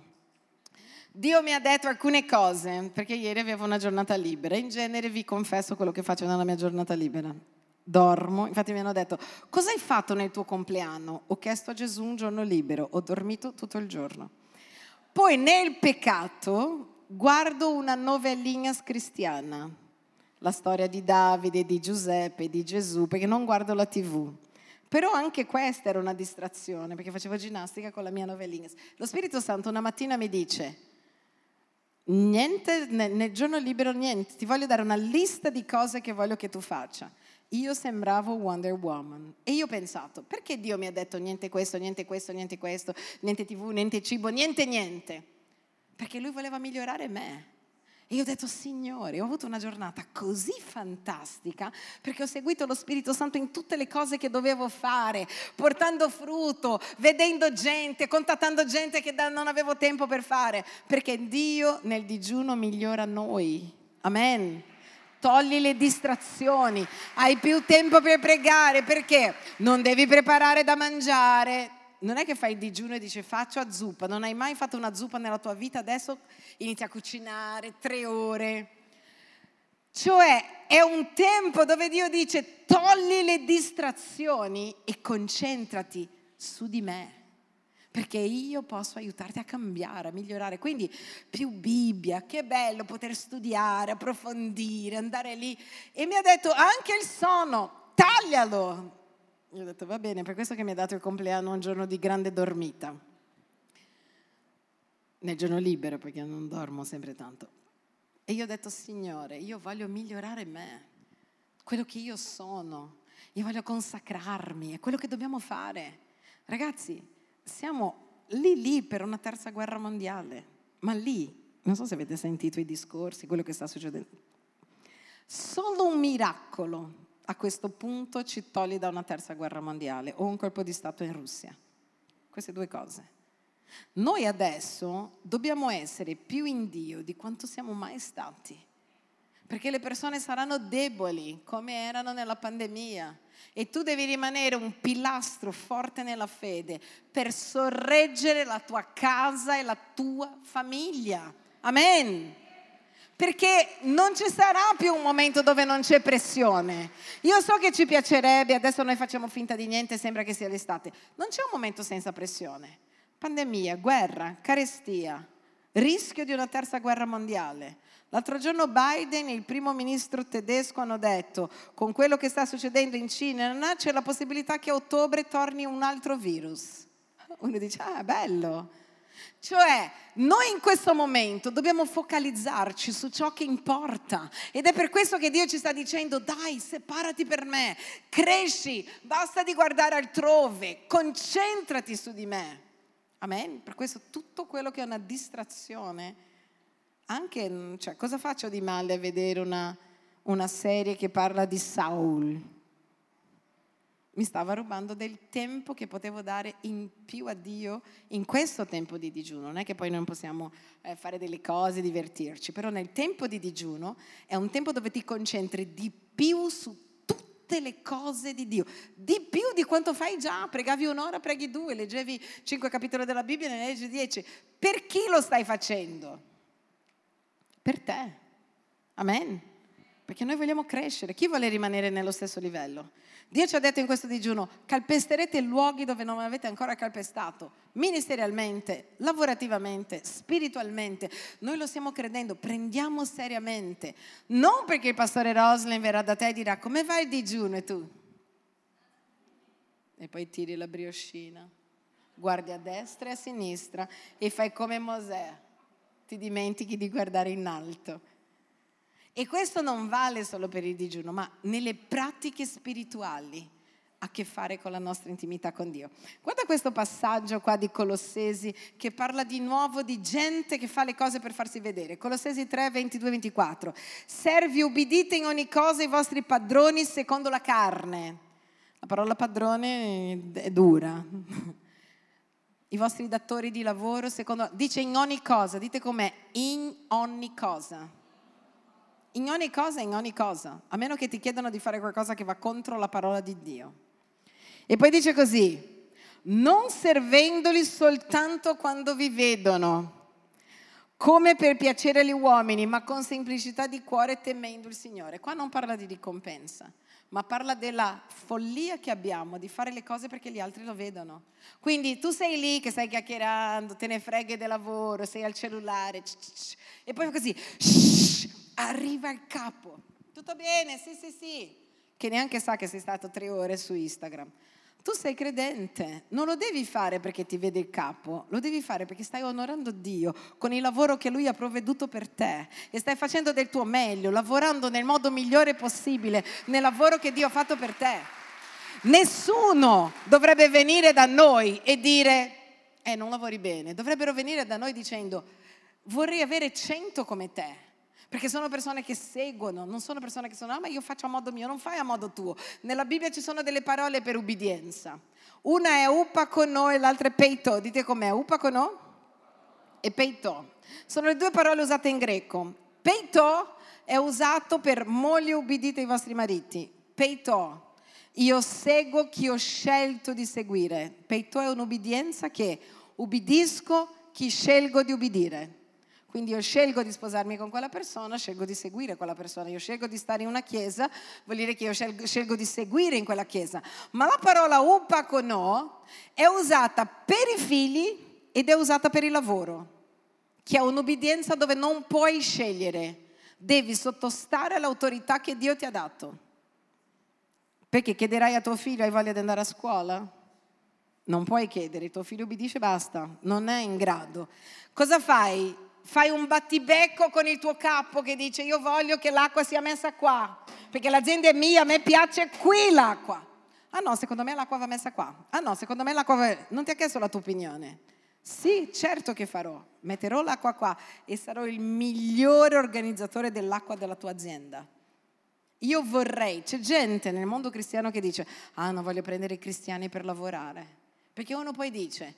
Dio mi ha detto alcune cose, perché ieri avevo una giornata libera, in genere vi confesso quello che faccio nella mia giornata libera, dormo. Infatti mi hanno detto: cosa hai fatto nel tuo compleanno? Ho chiesto a Gesù un giorno libero, ho dormito tutto il giorno. Poi nel peccato guardo una novellina cristiana, la storia di Davide, di Giuseppe, di Gesù, perché non guardo la tivù. Però anche questa era una distrazione, perché facevo ginnastica con la mia novellina. Lo Spirito Santo una mattina mi dice: niente, nel giorno libero niente, ti voglio dare una lista di cose che voglio che tu faccia. Io sembravo Wonder Woman e io ho pensato: perché Dio mi ha detto niente questo, niente questo, niente questo, niente tivù, niente cibo, niente niente? Perché lui voleva migliorare me. E io ho detto: Signore, ho avuto una giornata così fantastica perché ho seguito lo Spirito Santo in tutte le cose che dovevo fare, portando frutto, vedendo gente, contattando gente che non avevo tempo per fare, perché Dio nel digiuno migliora noi. Amen. Togli le distrazioni, hai più tempo per pregare, perché non devi preparare da mangiare. Non è che fai il digiuno e dici: faccio a zuppa. Non hai mai fatto una zuppa nella tua vita, adesso inizi a cucinare tre ore. Cioè è un tempo dove Dio dice: togli le distrazioni e concentrati su di me, perché io posso aiutarti a cambiare, a migliorare. Quindi più Bibbia, che bello poter studiare, approfondire, andare lì. E mi ha detto: anche il sonno, taglialo. Io ho detto: va bene, per questo che mi ha dato il compleanno un giorno di grande dormita. Nel giorno libero, perché non dormo sempre tanto. E io ho detto: Signore, io voglio migliorare me, quello che io sono, io voglio consacrarmi, è quello che dobbiamo fare. Ragazzi, siamo lì lì per una terza guerra mondiale, ma lì, non so se avete sentito i discorsi, quello che sta succedendo. Solo un miracolo a questo punto ci toglie da una terza guerra mondiale o un colpo di stato in Russia. Queste due cose. Noi adesso dobbiamo essere più in Dio di quanto siamo mai stati, perché le persone saranno deboli come erano nella pandemia e tu devi rimanere un pilastro forte nella fede per sorreggere la tua casa e la tua famiglia. Amen. Perché non ci sarà più un momento dove non c'è pressione. Io so che ci piacerebbe, adesso noi facciamo finta di niente, sembra che sia l'estate. Non c'è un momento senza pressione. Pandemia, guerra, carestia, rischio di una terza guerra mondiale. L'altro giorno Biden e il primo ministro tedesco hanno detto: con quello che sta succedendo in Cina c'è la possibilità che a ottobre torni un altro virus. Uno dice: ah, bello. Cioè, noi in questo momento dobbiamo focalizzarci su ciò che importa, ed è per questo che Dio ci sta dicendo: dai, separati per me, cresci, basta di guardare altrove, concentrati su di me. Amen. Per questo tutto quello che è una distrazione, anche, cioè, cosa faccio di male a vedere una, una serie che parla di Saul? Mi stava rubando del tempo che potevo dare in più a Dio in questo tempo di digiuno. Non è che poi non possiamo fare delle cose, divertirci, però nel tempo di digiuno è un tempo dove ti concentri di più su tutte le cose di Dio, di più di quanto fai già. Pregavi un'ora, preghi due, leggevi cinque capitoli della Bibbia, ne leggi dieci. Per chi lo stai facendo? Per te. Amen. Perché noi vogliamo crescere. Chi vuole rimanere nello stesso livello? Dio ci ha detto in questo digiuno: calpesterete luoghi dove non avete ancora calpestato, ministerialmente, lavorativamente, spiritualmente. Noi lo stiamo credendo, prendiamo seriamente. Non perché il pastore Roslin verrà da te e dirà: come vai il digiuno? E tu? E poi tiri la brioscina, guardi a destra e a sinistra e fai come Mosè, ti dimentichi di guardare in alto. E questo non vale solo per il digiuno, ma nelle pratiche spirituali. a che fare con la nostra intimità con Dio. Guarda questo passaggio qua di Colossesi che parla di nuovo di gente che fa le cose per farsi vedere. Colossesi tre, ventidue, ventiquattro. Servi, ubbidite in ogni cosa i vostri padroni secondo la carne. La parola padrone è dura. I vostri datori di lavoro secondo... Dice in ogni cosa, dite com'è, in ogni cosa. In ogni cosa, in ogni cosa, a meno che ti chiedano di fare qualcosa che va contro la parola di Dio. E poi dice così, non servendoli soltanto quando vi vedono, come per piacere agli uomini, ma con semplicità di cuore temendo il Signore. Qua non parla di ricompensa, ma parla della follia che abbiamo di fare le cose perché gli altri lo vedono. Quindi tu sei lì che stai chiacchierando, te ne freghi del lavoro, sei al cellulare, c- c- e poi così... Sh- Arriva il capo, tutto bene, sì sì sì, che neanche sa che sei stato tre ore su Instagram. Tu sei credente, non lo devi fare perché ti vede il capo, lo devi fare perché stai onorando Dio con il lavoro che Lui ha provveduto per te e stai facendo del tuo meglio, lavorando nel modo migliore possibile nel lavoro che Dio ha fatto per te. Nessuno dovrebbe venire da noi e dire eh non lavori bene, dovrebbero venire da noi dicendo vorrei avere cento come te. Perché sono persone che seguono, non sono persone che sono, ah ma io faccio a modo mio, non fai a modo tuo. Nella Bibbia ci sono delle parole per ubbidienza. Una è upaconò e l'altra è peito. Dite com'è, upaconò e peito. Sono le due parole usate in greco. Peito è usato per moglie ubbidite ai vostri mariti. Peito, io seguo chi ho scelto di seguire. Peito è un'ubbidienza che ubbidisco chi scelgo di ubbidire. Quindi io scelgo di sposarmi con quella persona, scelgo di seguire quella persona. Io scelgo di stare in una chiesa, vuol dire che io scelgo, scelgo di seguire in quella chiesa. Ma la parola upaconò è usata per i figli ed è usata per il lavoro, che è un'ubbidienza dove non puoi scegliere. Devi sottostare all'autorità che Dio ti ha dato. Perché chiederai a tuo figlio, hai voglia di andare a scuola? Non puoi chiedere, tuo figlio ubbidisce e basta, non è in grado. Cosa fai? Fai un battibecco con il tuo capo che dice io voglio che l'acqua sia messa qua perché l'azienda è mia, a me piace qui l'acqua. Ah no, secondo me l'acqua va messa qua. Ah no, secondo me l'acqua va... Non ti ha chiesto la tua opinione. Sì, certo che farò, metterò l'acqua qua e sarò il migliore organizzatore dell'acqua della tua azienda. Io vorrei, c'è gente nel mondo cristiano che dice ah non voglio prendere i cristiani per lavorare perché uno poi dice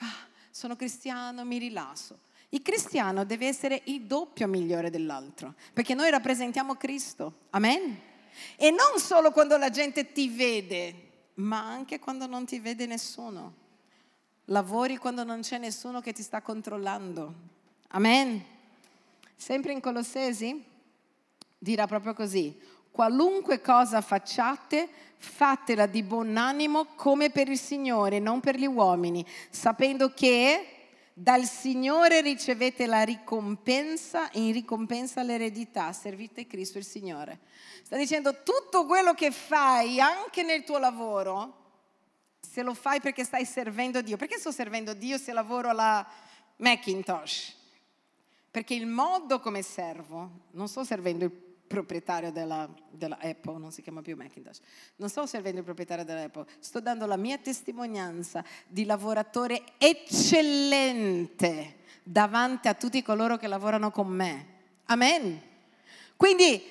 ah, sono cristiano, mi rilasso. Il cristiano deve essere il doppio migliore dell'altro, perché noi rappresentiamo Cristo, amen? E non solo quando la gente ti vede, ma anche quando non ti vede nessuno. Lavori quando non c'è nessuno che ti sta controllando, amen? Sempre in Colossesi dirà proprio così, qualunque cosa facciate, fatela di buon animo come per il Signore, non per gli uomini, sapendo che... Dal Signore ricevete la ricompensa e in ricompensa l'eredità, servite Cristo il Signore. Sta dicendo tutto quello che fai anche nel tuo lavoro, se lo fai perché stai servendo Dio. Perché sto servendo Dio se lavoro alla Macintosh? Perché il modo come servo, non sto servendo il proprietario della, della Apple, non si chiama più Macintosh, non sto servendo il proprietario della Apple, sto dando la mia testimonianza di lavoratore eccellente davanti a tutti coloro che lavorano con me, amen? Quindi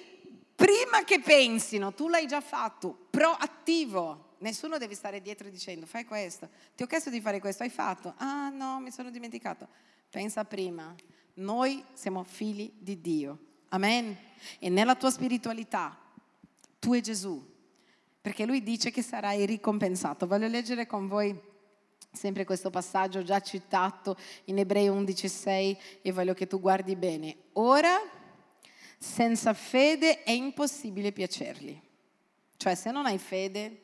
prima che pensino, tu l'hai già fatto, proattivo. Nessuno deve stare dietro dicendo fai questo, ti ho chiesto di fare questo, hai fatto, ah no mi sono dimenticato. Pensa prima, noi siamo figli di Dio, amen? E nella tua spiritualità tu e Gesù, perché Lui dice che sarai ricompensato. Voglio leggere con voi sempre questo passaggio già citato in Ebrei undici sei e voglio che tu guardi bene. Ora senza fede è impossibile piacergli, cioè se non hai fede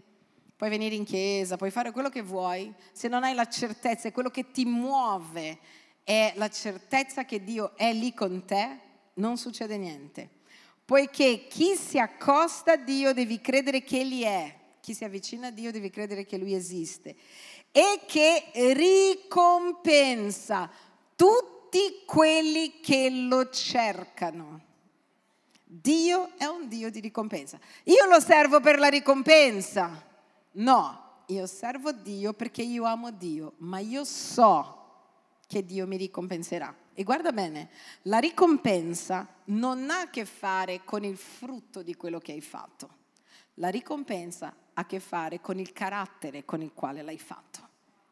puoi venire in chiesa, puoi fare quello che vuoi, se non hai la certezza, quello che ti muove è la certezza che Dio è lì con te, non succede niente. Poiché chi si accosta a Dio deve credere che Egli è, chi si avvicina a Dio deve credere che Lui esiste e che ricompensa tutti quelli che lo cercano. Dio è un Dio di ricompensa. Io lo servo per la ricompensa, No, io servo Dio perché io amo Dio, ma io so che Dio mi ricompenserà. E guarda bene, la ricompensa non ha a che fare con il frutto di quello che hai fatto. La ricompensa ha a che fare con il carattere con il quale l'hai fatto.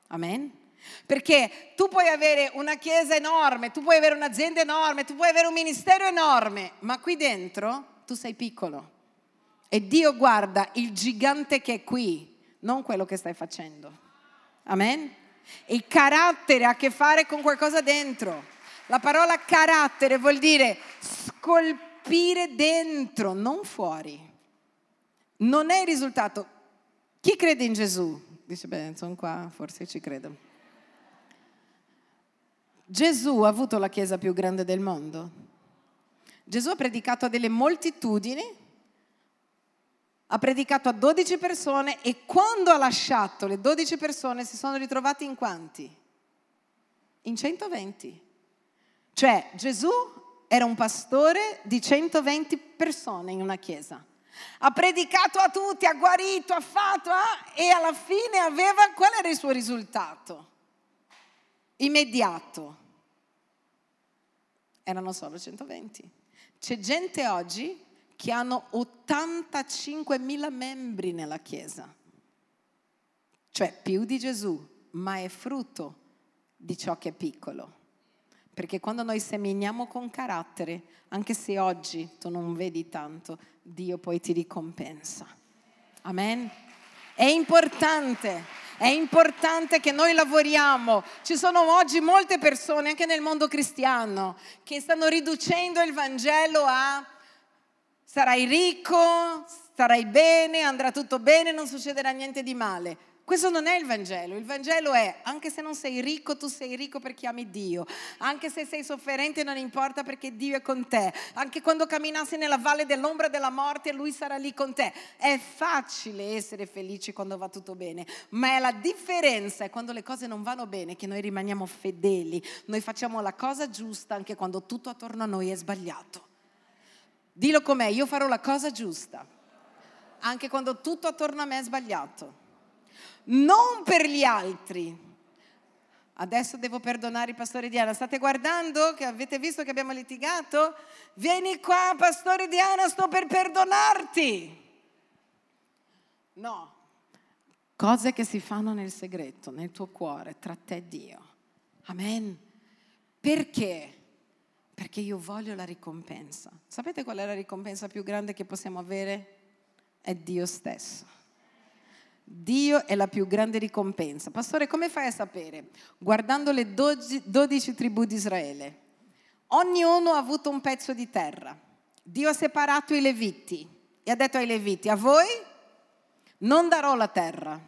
Amen? Perché tu puoi avere una chiesa enorme, tu puoi avere un'azienda enorme, tu puoi avere un ministero enorme, ma qui dentro tu sei piccolo. E Dio guarda il gigante che è qui, non quello che stai facendo. Amen? E il carattere ha a che fare con qualcosa dentro. La parola carattere vuol dire scolpire dentro, non fuori. Non è il risultato. Chi crede in Gesù? Dice, beh, sono qua, forse ci credo. Gesù ha avuto la chiesa più grande del mondo. Gesù ha predicato a delle moltitudini, ha predicato a dodici persone e quando ha lasciato le dodici persone si sono ritrovati in quanti? In centoventi. Cioè Gesù era un pastore di centoventi persone in una chiesa. Ha predicato a tutti, ha guarito, ha fatto eh? e alla fine aveva, qual era il suo risultato? Immediato. Erano solo centoventi. C'è gente oggi che hanno ottantacinquemila membri nella chiesa, cioè più di Gesù, ma è frutto di ciò che è piccolo. Perché quando noi seminiamo con carattere, anche se oggi tu non vedi tanto, Dio poi ti ricompensa. Amen? È importante, è importante che noi lavoriamo. Ci sono oggi molte persone, anche nel mondo cristiano, che stanno riducendo il Vangelo a sarai ricco, starai bene, andrà tutto bene, non succederà niente di male. Questo non è il Vangelo. Il Vangelo è, anche se non sei ricco, tu sei ricco perché ami Dio. Anche se sei sofferente, non importa perché Dio è con te. Anche quando camminassi nella valle dell'ombra della morte, Lui sarà lì con te. È facile essere felici quando va tutto bene, ma è la differenza, è quando le cose non vanno bene, che noi rimaniamo fedeli. Noi facciamo la cosa giusta anche quando tutto attorno a noi è sbagliato. Dillo com'è, io farò la cosa giusta, anche quando tutto attorno a me è sbagliato. Non per gli altri. Adesso devo perdonare il pastore Diana. State guardando? Che avete visto che abbiamo litigato? Vieni qua, pastore Diana, sto per perdonarti. No. Cose che si fanno nel segreto, nel tuo cuore, tra te e Dio. Amen. Perché? Perché io voglio la ricompensa. Sapete qual è la ricompensa più grande che possiamo avere? È Dio stesso. Dio è la più grande ricompensa. Pastore, come fai a sapere? Guardando le dodici tribù di Israele, ognuno ha avuto un pezzo di terra. Dio ha separato i Leviti e ha detto ai Leviti: a voi non darò la terra,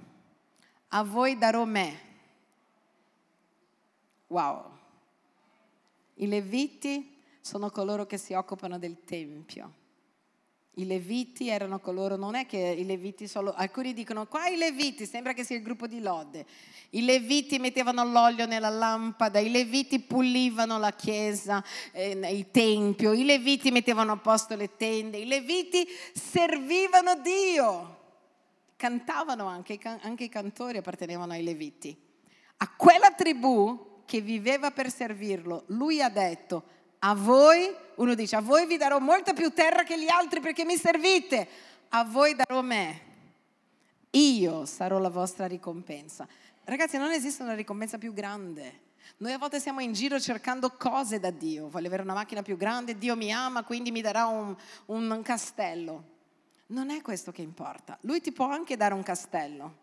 a voi darò me. Wow. I Leviti sono coloro che si occupano del Tempio. I Leviti erano coloro, non è che i Leviti solo, alcuni dicono qua i Leviti, sembra che sia il gruppo di lode. I Leviti mettevano l'olio nella lampada, i Leviti pulivano la chiesa, eh, il tempio, i Leviti mettevano a posto le tende, i Leviti servivano Dio, cantavano anche, anche i cantori appartenevano ai Leviti. A quella tribù che viveva per servirlo, lui ha detto: a voi, uno dice, a voi vi darò molta più terra che gli altri perché mi servite, a voi darò me, io sarò la vostra ricompensa. Ragazzi, non esiste una ricompensa più grande. Noi a volte siamo in giro cercando cose da Dio, voglio avere una macchina più grande, Dio mi ama, quindi mi darà un, un castello. Non è questo che importa, Lui ti può anche dare un castello,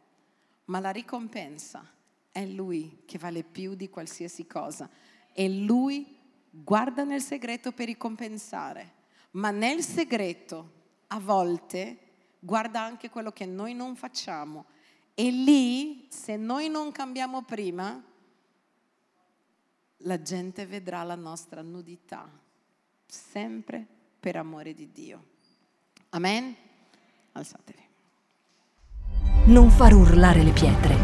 ma la ricompensa è Lui che vale più di qualsiasi cosa e Lui guarda nel segreto per ricompensare, ma nel segreto a volte guarda anche quello che noi non facciamo e lì, se noi non cambiamo prima, la gente vedrà la nostra nudità, sempre per amore di Dio. Amen? Alzatevi. Non far urlare le pietre,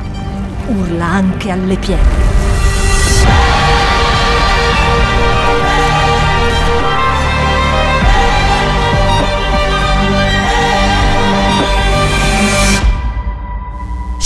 urla anche alle pietre.